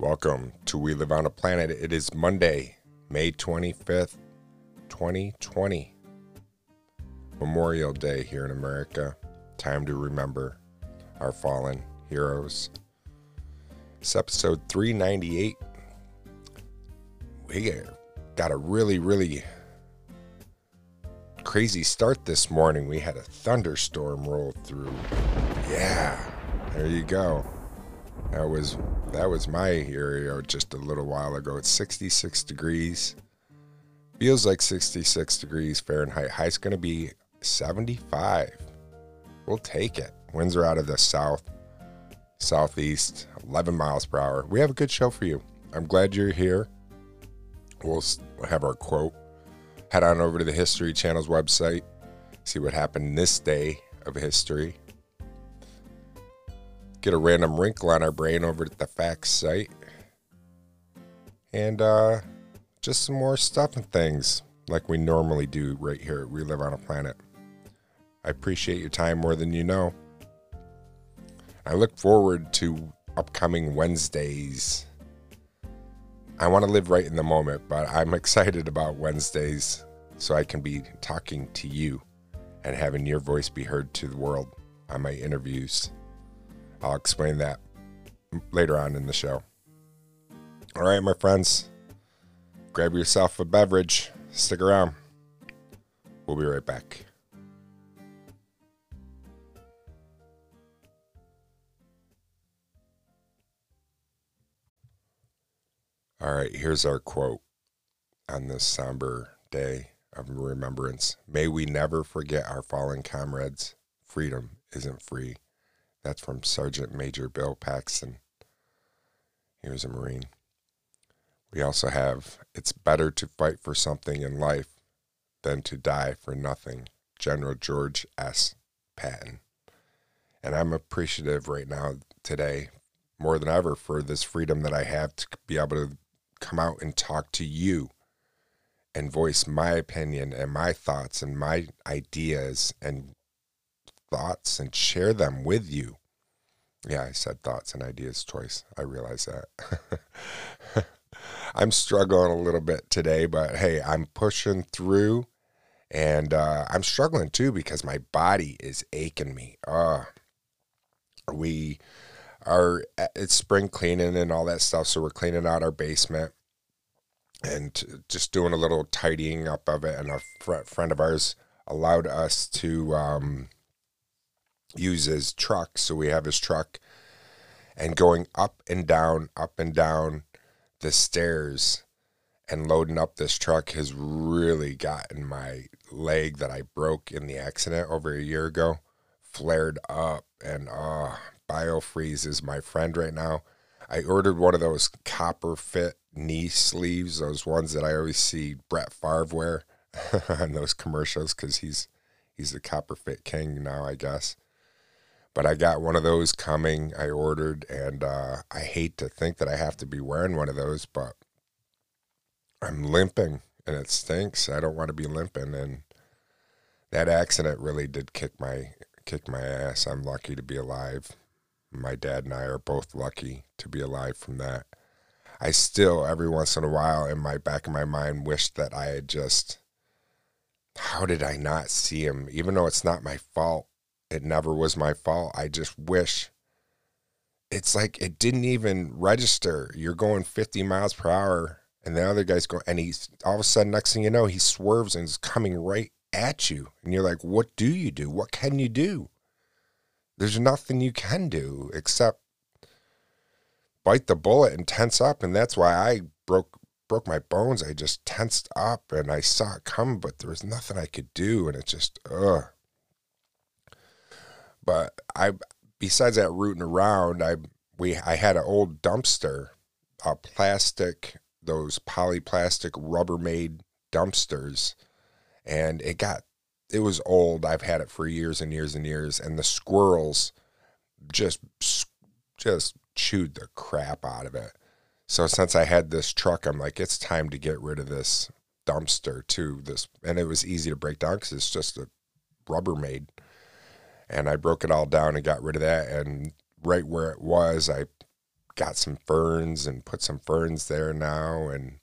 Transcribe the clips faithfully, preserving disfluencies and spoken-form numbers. Welcome to We Live on a Planet. It is Monday, May twenty-fifth, twenty twenty. Memorial Day here in America. Time to remember our fallen heroes. It's episode three ninety-eight. We got a really, really crazy start this morning. We had a thunderstorm roll through. Yeah, there you go. That was that was my area just a little while ago. It's sixty-six degrees. Feels like sixty-six degrees Fahrenheit. High's going to be seventy-five. We'll take it. Winds are out of the south, southeast, eleven miles per hour. We have a good show for you. I'm glad you're here. We'll have our quote. Head on over to the History Channel's website. See what happened this day of history. Get a random wrinkle on our brain over at the facts site. And uh, just some more stuff and things like we normally do right here at We Live on a Planet. I appreciate your time more than you know. I look forward to upcoming Wednesdays. I want to live right in the moment, but I'm excited about Wednesdays so I can be talking to you and having your voice be heard to the world on my interviews. I'll explain that later on in the show. All right, my friends, grab yourself a beverage. Stick around. We'll be right back. All right, here's our quote on this somber day of remembrance. May we never forget our fallen comrades. Freedom isn't free. That's from Sergeant Major Bill Paxton. He was a Marine. We also have, it's better to fight for something in life than to die for nothing. General George S. Patton. And I'm appreciative right now today, more than ever, for this freedom that I have to be able to come out and talk to you and voice my opinion and my thoughts and my ideas and thoughts and share them with you. Yeah, I said thoughts and ideas twice. I realize that. I'm struggling a little bit today, but hey, I'm pushing through, and uh, I'm struggling too because my body is aching me. Uh, we are, it's spring cleaning and all that stuff, so we're cleaning out our basement and just doing a little tidying up of it, and a fr- friend of ours allowed us to um, use his truck, so we have his truck, and going up and down, up and down the stairs and loading up this truck has really gotten my leg that I broke in the accident over a year ago flared up, and uh, Biofreeze is my friend right now. I ordered one of those copper fit knee sleeves, those ones that I always see Brett Favre wear on those commercials, because he's, he's the copper fit king now, I guess. But I got one of those coming, I ordered, and uh, I hate to think that I have to be wearing one of those, but I'm limping, and it stinks. I don't want to be limping, and that accident really did kick my kick my ass. I'm lucky to be alive. My dad and I are both lucky to be alive from that. I still, every once in a while, in my back of my mind, wish that I had just, how did I not see him? Even though it's not my fault. It never was my fault. I just wish. It's like it didn't even register. You're going fifty miles per hour, and the other guy's going, and he's all of a sudden, next thing you know, he swerves and is coming right at you. And you're like, what do you do? What can you do? There's nothing you can do except bite the bullet and tense up. And that's why I broke broke my bones. I just tensed up, and I saw it come, but there was nothing I could do. And it just, ugh. But I, besides that rooting around, I we I had an old dumpster, a plastic, those polyplastic Rubbermaid dumpsters, and it got, it was old. I've had it for years and years and years, and the squirrels just just chewed the crap out of it. So since I had this truck, I'm like, it's time to get rid of this dumpster too. This, and it was easy to break down because it's just a Rubbermaid. And I broke it all down and got rid of that. And right where it was, I got some ferns and put some ferns there now, and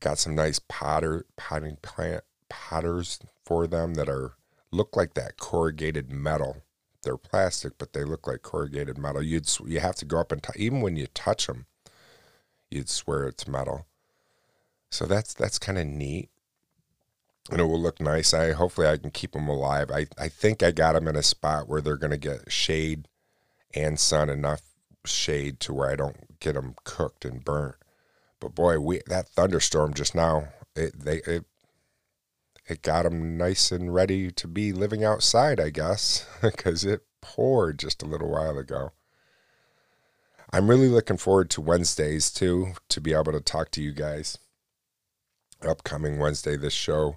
got some nice potter potting plant potters for them that are look like that corrugated metal. They're plastic, but they look like corrugated metal. You'd you have to go up and t even when you touch them, you'd swear it's metal. So that's that's kind of neat, and it will look nice. I hopefully I can keep them alive. I I think I got them in a spot where they're going to get shade and sun, enough shade to where I don't get them cooked and burnt. But boy, we that thunderstorm just now, it they it it got them nice and ready to be living outside, I guess, because it poured just a little while ago. I'm really looking forward to Wednesdays too, to be able to talk to you guys. Upcoming Wednesday, this show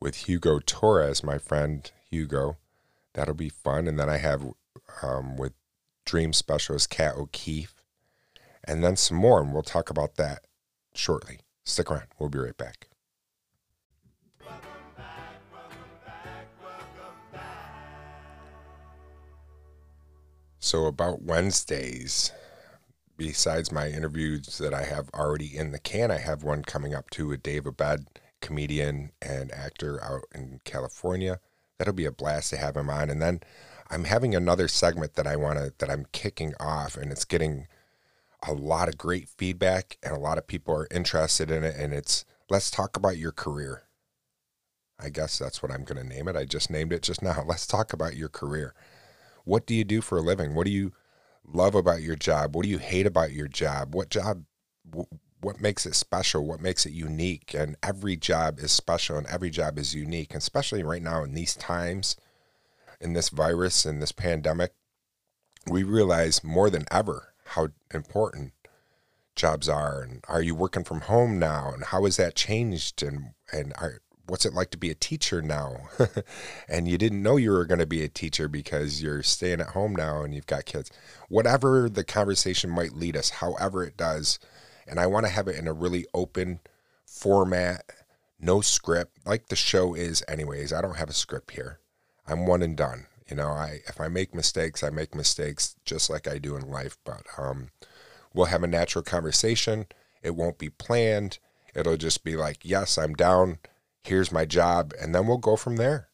with Hugo Torres, my friend Hugo. That'll be fun. And then I have um, with dream specialist Kat O'Keefe, and then some more, and we'll talk about that shortly. Stick around. We'll be right back. Welcome back, welcome back, welcome back. So about Wednesdays, besides my interviews that I have already in the can, I have one coming up too with Dave Abed, comedian and actor out in California. That'll be a blast to have him on. And then I'm having another segment that I want to, that I'm kicking off, and it's getting a lot of great feedback, and a lot of people are interested in it. And it's, let's talk about your career. I guess that's what I'm going to name it. I just named it just now. Let's talk about your career. What do you do for a living? What do you love about your job? What do you hate about your job? What job, what makes it special? What makes it unique? And every job is special, and every job is unique, and especially right now in these times, in this virus, in this pandemic, we realize more than ever how important jobs are. And are you working from home now? And how has that changed? And, and are, what's it like to be a teacher now? And you didn't know you were going to be a teacher because you're staying at home now and you've got kids. Whatever the conversation might lead us, however it does. And I want to have it in a really open format, no script, like the show is anyways. I don't have a script here. I'm one and done. You know, I if I make mistakes, I make mistakes just like I do in life. But um, we'll have a natural conversation. It won't be planned. It'll just be like, yes, I'm down. Here's my job, and then we'll go from there.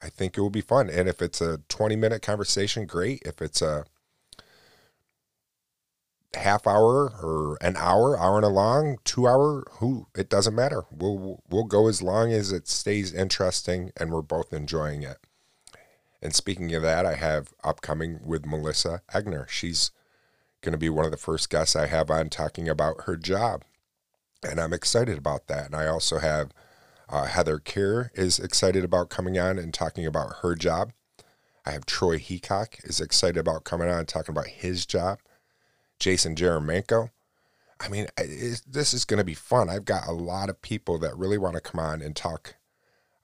I think it will be fun. And if it's a twenty minute conversation, great. If it's a half hour or an hour, hour and a long, two hour, who, it doesn't matter. We'll, we'll go as long as it stays interesting and we're both enjoying it. And speaking of that, I have upcoming with Melissa Egner. She's going to be one of the first guests I have on talking about her job. And I'm excited about that. And I also have Uh, Heather Kerr is excited about coming on and talking about her job. I have Troy Heacock is excited about coming on and talking about his job. Jason Jeremanko. I mean, it, this is going to be fun. I've got a lot of people that really want to come on and talk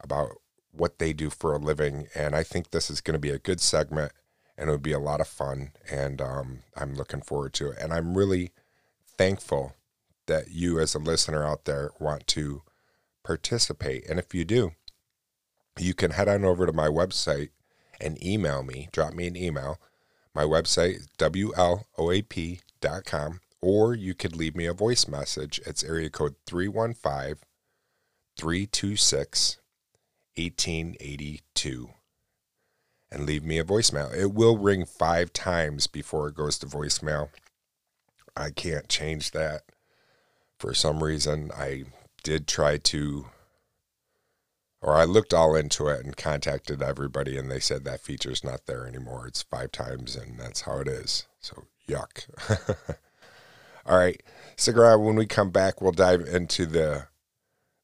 about what they do for a living. And I think this is going to be a good segment, and it'll be a lot of fun. And um, I'm looking forward to it. And I'm really thankful that you as a listener out there want to participate. And if you do, you can head on over to my website and email me, drop me an email. My website is W L O A P dot com, or you could leave me a voice message. It's area code three one five, three two six, one eight eight two, and leave me a voicemail. It will ring five times before it goes to voicemail. I can't change that. For some reason, I did try to, or I looked all into it and contacted everybody, and they said that feature's not there anymore. It's five times, and that's how it is. So, yuck. All right, stick around. When we come back, we'll dive into the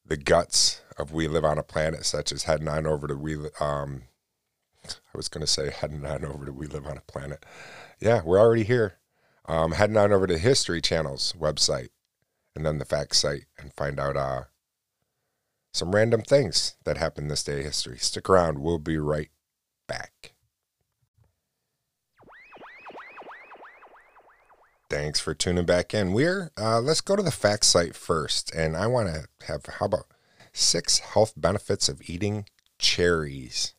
the guts of We Live on a Planet, such as heading on over to We, um, I was going to say heading on over to We Live on a Planet. Yeah, we're already here. Um, heading on over to History Channel's website, and then the fact site, and find out uh, some random things that happened this day in history. Stick around. We'll be right back. Thanks for tuning back in. We're uh, let's go to the fact site first. And I want to have, how about six health benefits of eating cherries?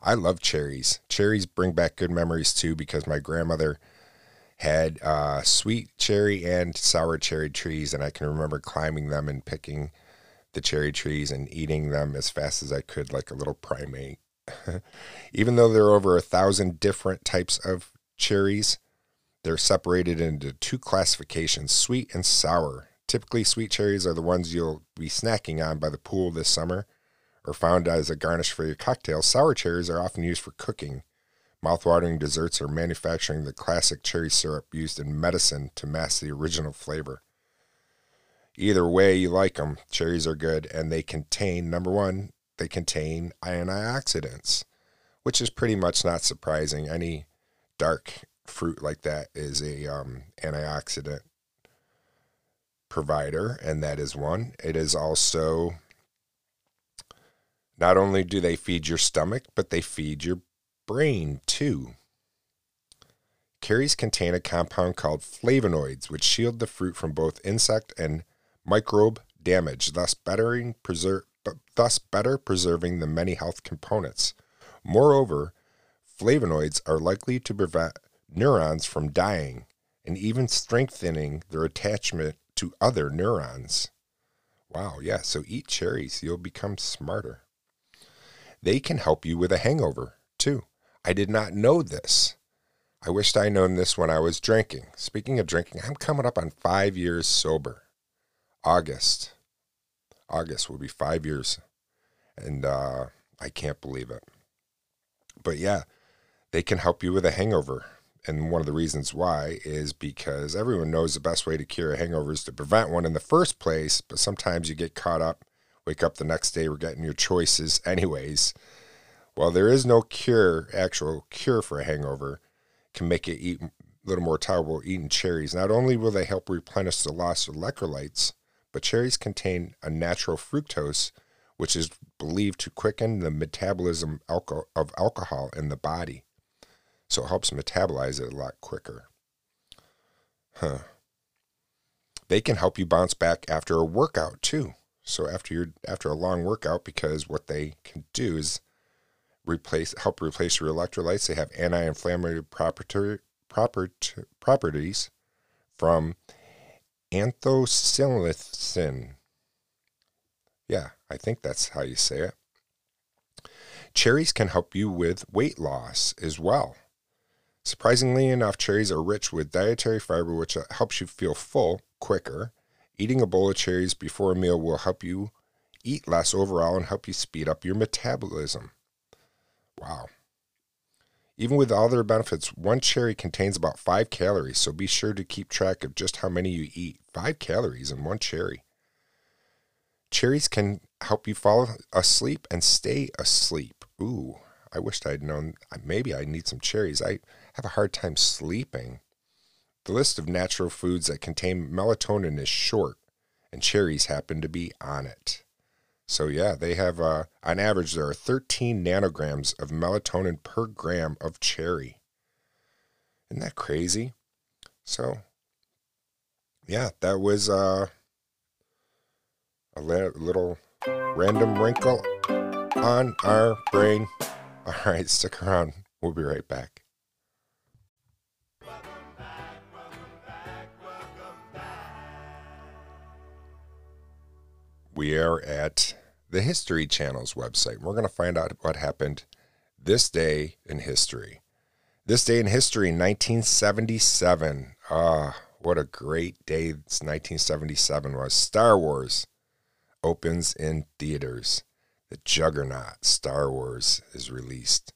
I love cherries. Cherries bring back good memories, too, because my grandmother had uh, sweet cherry and sour cherry trees, and I can remember climbing them and picking the cherry trees and eating them as fast as I could like a little primate. Even though there are over a thousand different types of cherries, they're separated into two classifications, sweet and sour. Typically, sweet cherries are the ones you'll be snacking on by the pool this summer or found as a garnish for your cocktails. Sour cherries are often used for cooking, mouthwatering desserts, or manufacturing the classic cherry syrup used in medicine to mask the original flavor. Either way you like them, cherries are good, and they contain, number one, they contain antioxidants, which is pretty much not surprising. Any dark fruit like that is a um, antioxidant provider, and that is one. It is also, not only do they feed your stomach, but they feed your brain too. Cherries contain a compound called flavonoids, which shield the fruit from both insect and microbe damage, thus bettering preserve, thus better preserving the many health components. Moreover, flavonoids are likely to prevent neurons from dying and even strengthening their attachment to other neurons. Wow, yeah, so eat cherries. You'll become smarter. They can help you with a hangover, too. I did not know this. I wished I'd known this when I was drinking. Speaking of drinking, I'm coming up on five years sober. August. August will be five years. And uh, I can't believe it. But yeah, they can help you with a hangover. And one of the reasons why is because everyone knows the best way to cure a hangover is to prevent one in the first place. But sometimes you get caught up, wake up the next day, regretting your choices anyways. Well, there is no cure, actual cure for a hangover. Can make it eat, a little more tolerable eating cherries. Not only will they help replenish the loss of electrolytes, but cherries contain a natural fructose, which is believed to quicken the metabolism of alcohol in the body. So it helps metabolize it a lot quicker. Huh. They can help you bounce back after a workout too. So after your after a long workout, because what they can do is Replace help replace your electrolytes. They have anti-inflammatory property, property, properties from anthocyanin. Yeah, I think that's how you say it. Cherries can help you with weight loss as well. Surprisingly enough, cherries are rich with dietary fiber, which helps you feel full quicker. Eating a bowl of cherries before a meal will help you eat less overall and help you speed up your metabolism. Wow. Even with all their benefits, one cherry contains about five calories, so be sure to keep track of just how many you eat. Five calories in one cherry. Cherries can help you fall asleep and stay asleep. Ooh, I wished I'd known. Maybe I need some cherries. I have a hard time sleeping. The list of natural foods that contain melatonin is short, and cherries happen to be on it. So yeah, they have, uh, on average, there are thirteen nanograms of melatonin per gram of cherry. Isn't that crazy? So, yeah, that was uh, a little random wrinkle on our brain. All right, stick around. We'll be right back. We are at the History Channel's website. We're going to find out what happened this day in history. This day in history, nineteen seventy-seven. Ah, what a great day nineteen seventy-seven was. Star Wars opens in theaters. The juggernaut Star Wars is released.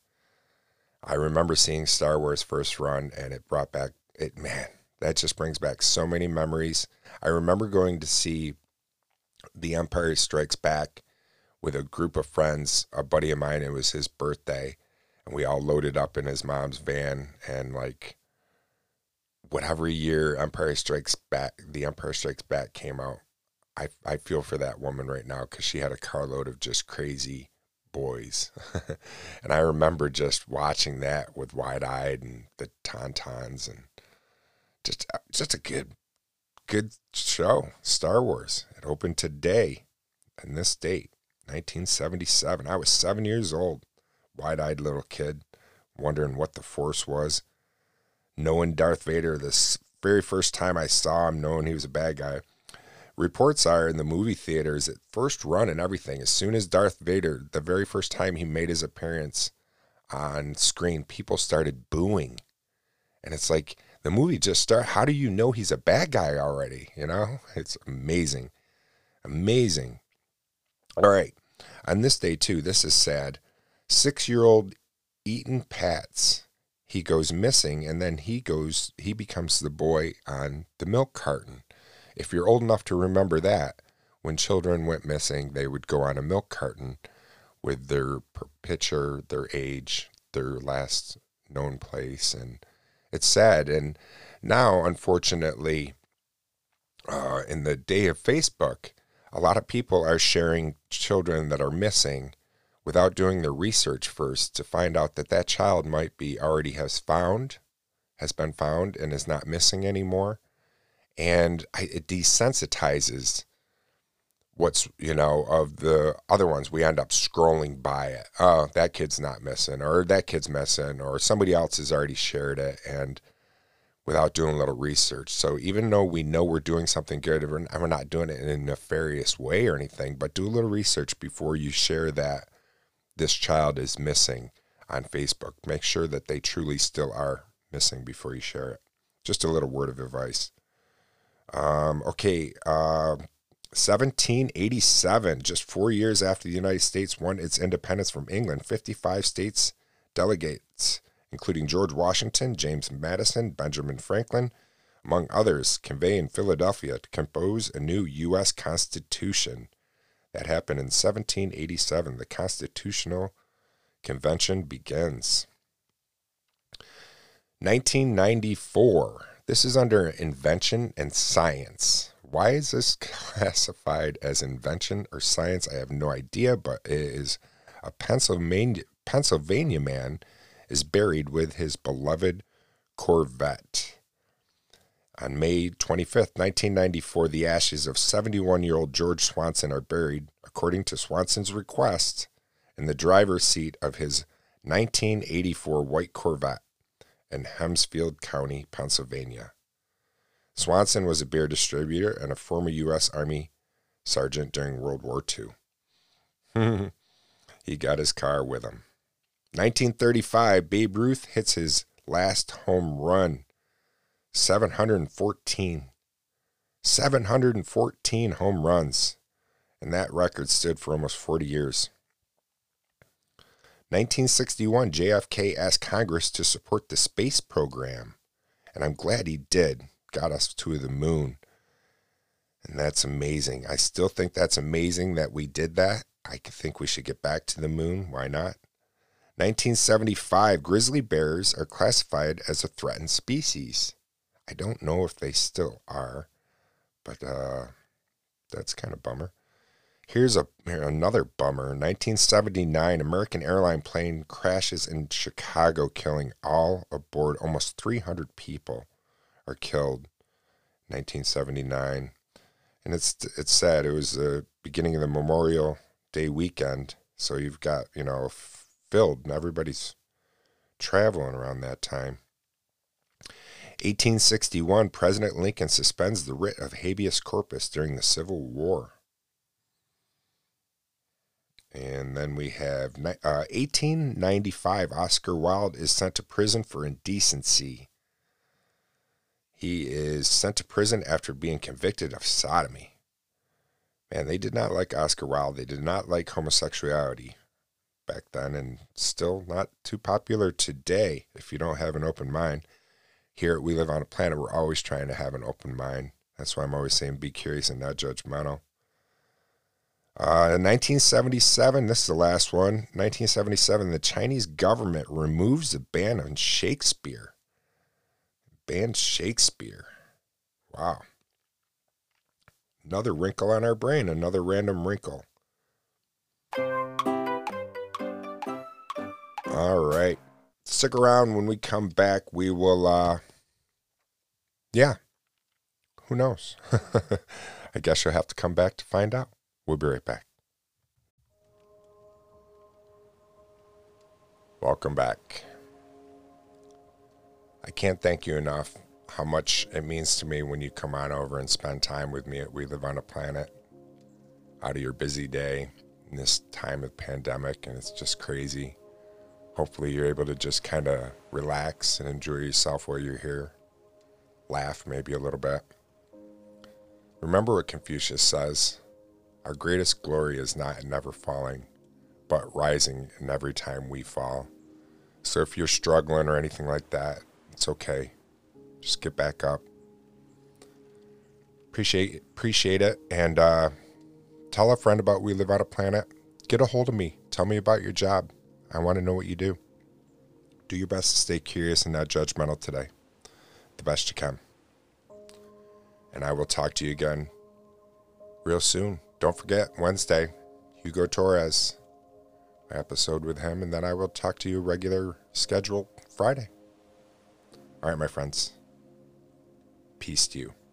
I remember seeing Star Wars first run, and it brought back, it man, that just brings back so many memories. I remember going to see The Empire Strikes Back with a group of friends, a buddy of mine. It was his birthday, and we all loaded up in his mom's van, and like whatever year Empire Strikes Back, The Empire Strikes Back came out, I I feel for that woman right now because she had a carload of just crazy boys, and I remember just watching that with wide eyed and the tauntauns and just just a good. Good show, Star Wars. It opened today, and this date, nineteen seventy-seven. I was seven years old, wide-eyed little kid, wondering what the Force was. knowing Darth Vader, this very first time I saw him, knowing he was a bad guy. Reports are in the movie theaters at first run and everything, as soon as Darth Vader, the very first time he made his appearance on screen, people started booing. And it's like, the movie just started. How do you know he's a bad guy already? You know, it's amazing. Amazing. All right. On this day, too, this is sad. Six-year-old Ethan Patts, he goes missing, and then he goes, he becomes the boy on the milk carton. If you're old enough to remember that, when children went missing, they would go on a milk carton with their picture, their age, their last known place, and it's sad. And now, unfortunately, uh, in the day of Facebook, a lot of people are sharing children that are missing without doing their research first to find out that that child might be already has found, has been found, and is not missing anymore. And it desensitizes what's, you know, of the other ones. We end up scrolling by it. Oh, that kid's not missing, or that kid's missing, or somebody else has already shared it, and without doing a little research. So even though we know we're doing something good, and we're not doing it in a nefarious way or anything, but do a little research before you share that this child is missing on Facebook. Make sure that they truly still are missing before you share it. Just a little word of advice. Um, okay, uh, seventeen eighty-seven, just four years after the United States won its independence from England, fifty-five states delegates, including George Washington, James Madison, Benjamin Franklin, among others, convey in Philadelphia to compose a new U S Constitution. That happened in seventeen eighty-seven. The Constitutional Convention begins. nineteen ninety-four. This is under invention and science. Why is this classified as invention or science? I have no idea, but it is a Pennsylvania, Pennsylvania man is buried with his beloved Corvette. On May twenty-fifth, nineteen ninety-four, the ashes of seventy-one-year-old George Swanson are buried, according to Swanson's request, in the driver's seat of his nineteen eighty-four white Corvette in Hemsfield County, Pennsylvania. Swanson was a beer distributor and a former U S Army sergeant during World War Two. He got his car with him. nineteen thirty-five, Babe Ruth hits his last home run. seven hundred fourteen. seven hundred fourteen home runs. And that record stood for almost forty years. nineteen sixty-one, J F K asked Congress to support the space program, and I'm glad he did. Got us to the moon, and that's amazing. I still think that's amazing that we did that. I think we should get back to the moon. Why not? nineteen seventy-five, grizzly bears are classified as a threatened species. I don't know if they still are, but uh, that's kind of a bummer. Here's a here, another bummer. nineteen seventy-nine, American airline plane crashes in Chicago, killing all aboard. Almost three hundred people are killed. nineteen seventy-nine, and it's it's sad. It was the beginning of the Memorial Day weekend, so you've got you know filled, and everybody's traveling around that time. eighteen sixty-one, President Lincoln suspends the writ of habeas corpus during the Civil War. And then we have uh, eighteen ninety-five, Oscar Wilde is sent to prison for indecency. He is sent to prison after being convicted of sodomy. Man, they did not like Oscar Wilde. They did not like homosexuality back then, and still not too popular today if you don't have an open mind. Here at We Live on a Planet, we're always trying to have an open mind. That's why I'm always saying be curious and not judgmental. Uh, nineteen seventy-seven, this is the last one. nineteen seventy-seven, the Chinese government removes the ban on Shakespeare. Banned Shakespeare. Wow. Another wrinkle on our brain, another random wrinkle. All right. Stick around. When we come back, we will, uh, yeah, who knows? I guess you'll have to come back to find out. We'll be right back. Welcome back. I can't thank you enough how much it means to me when you come on over and spend time with me at We Live on a Planet, out of your busy day in this time of pandemic, and it's just crazy. Hopefully you're able to just kind of relax and enjoy yourself while you're here. Laugh maybe a little bit. Remember what Confucius says, our greatest glory is not in never falling, but rising in every time we fall. So if you're struggling or anything like that, it's okay. Just get back up. Appreciate appreciate it. And uh, tell a friend about We Live on a Planet. Get a hold of me. Tell me about your job. I want to know what you do. Do your best to stay curious and not judgmental today. The best you can. And I will talk to you again real soon. Don't forget, Wednesday, Hugo Torres, my episode with him, and then I will talk to you regular schedule Friday. All right, my friends. Peace to you.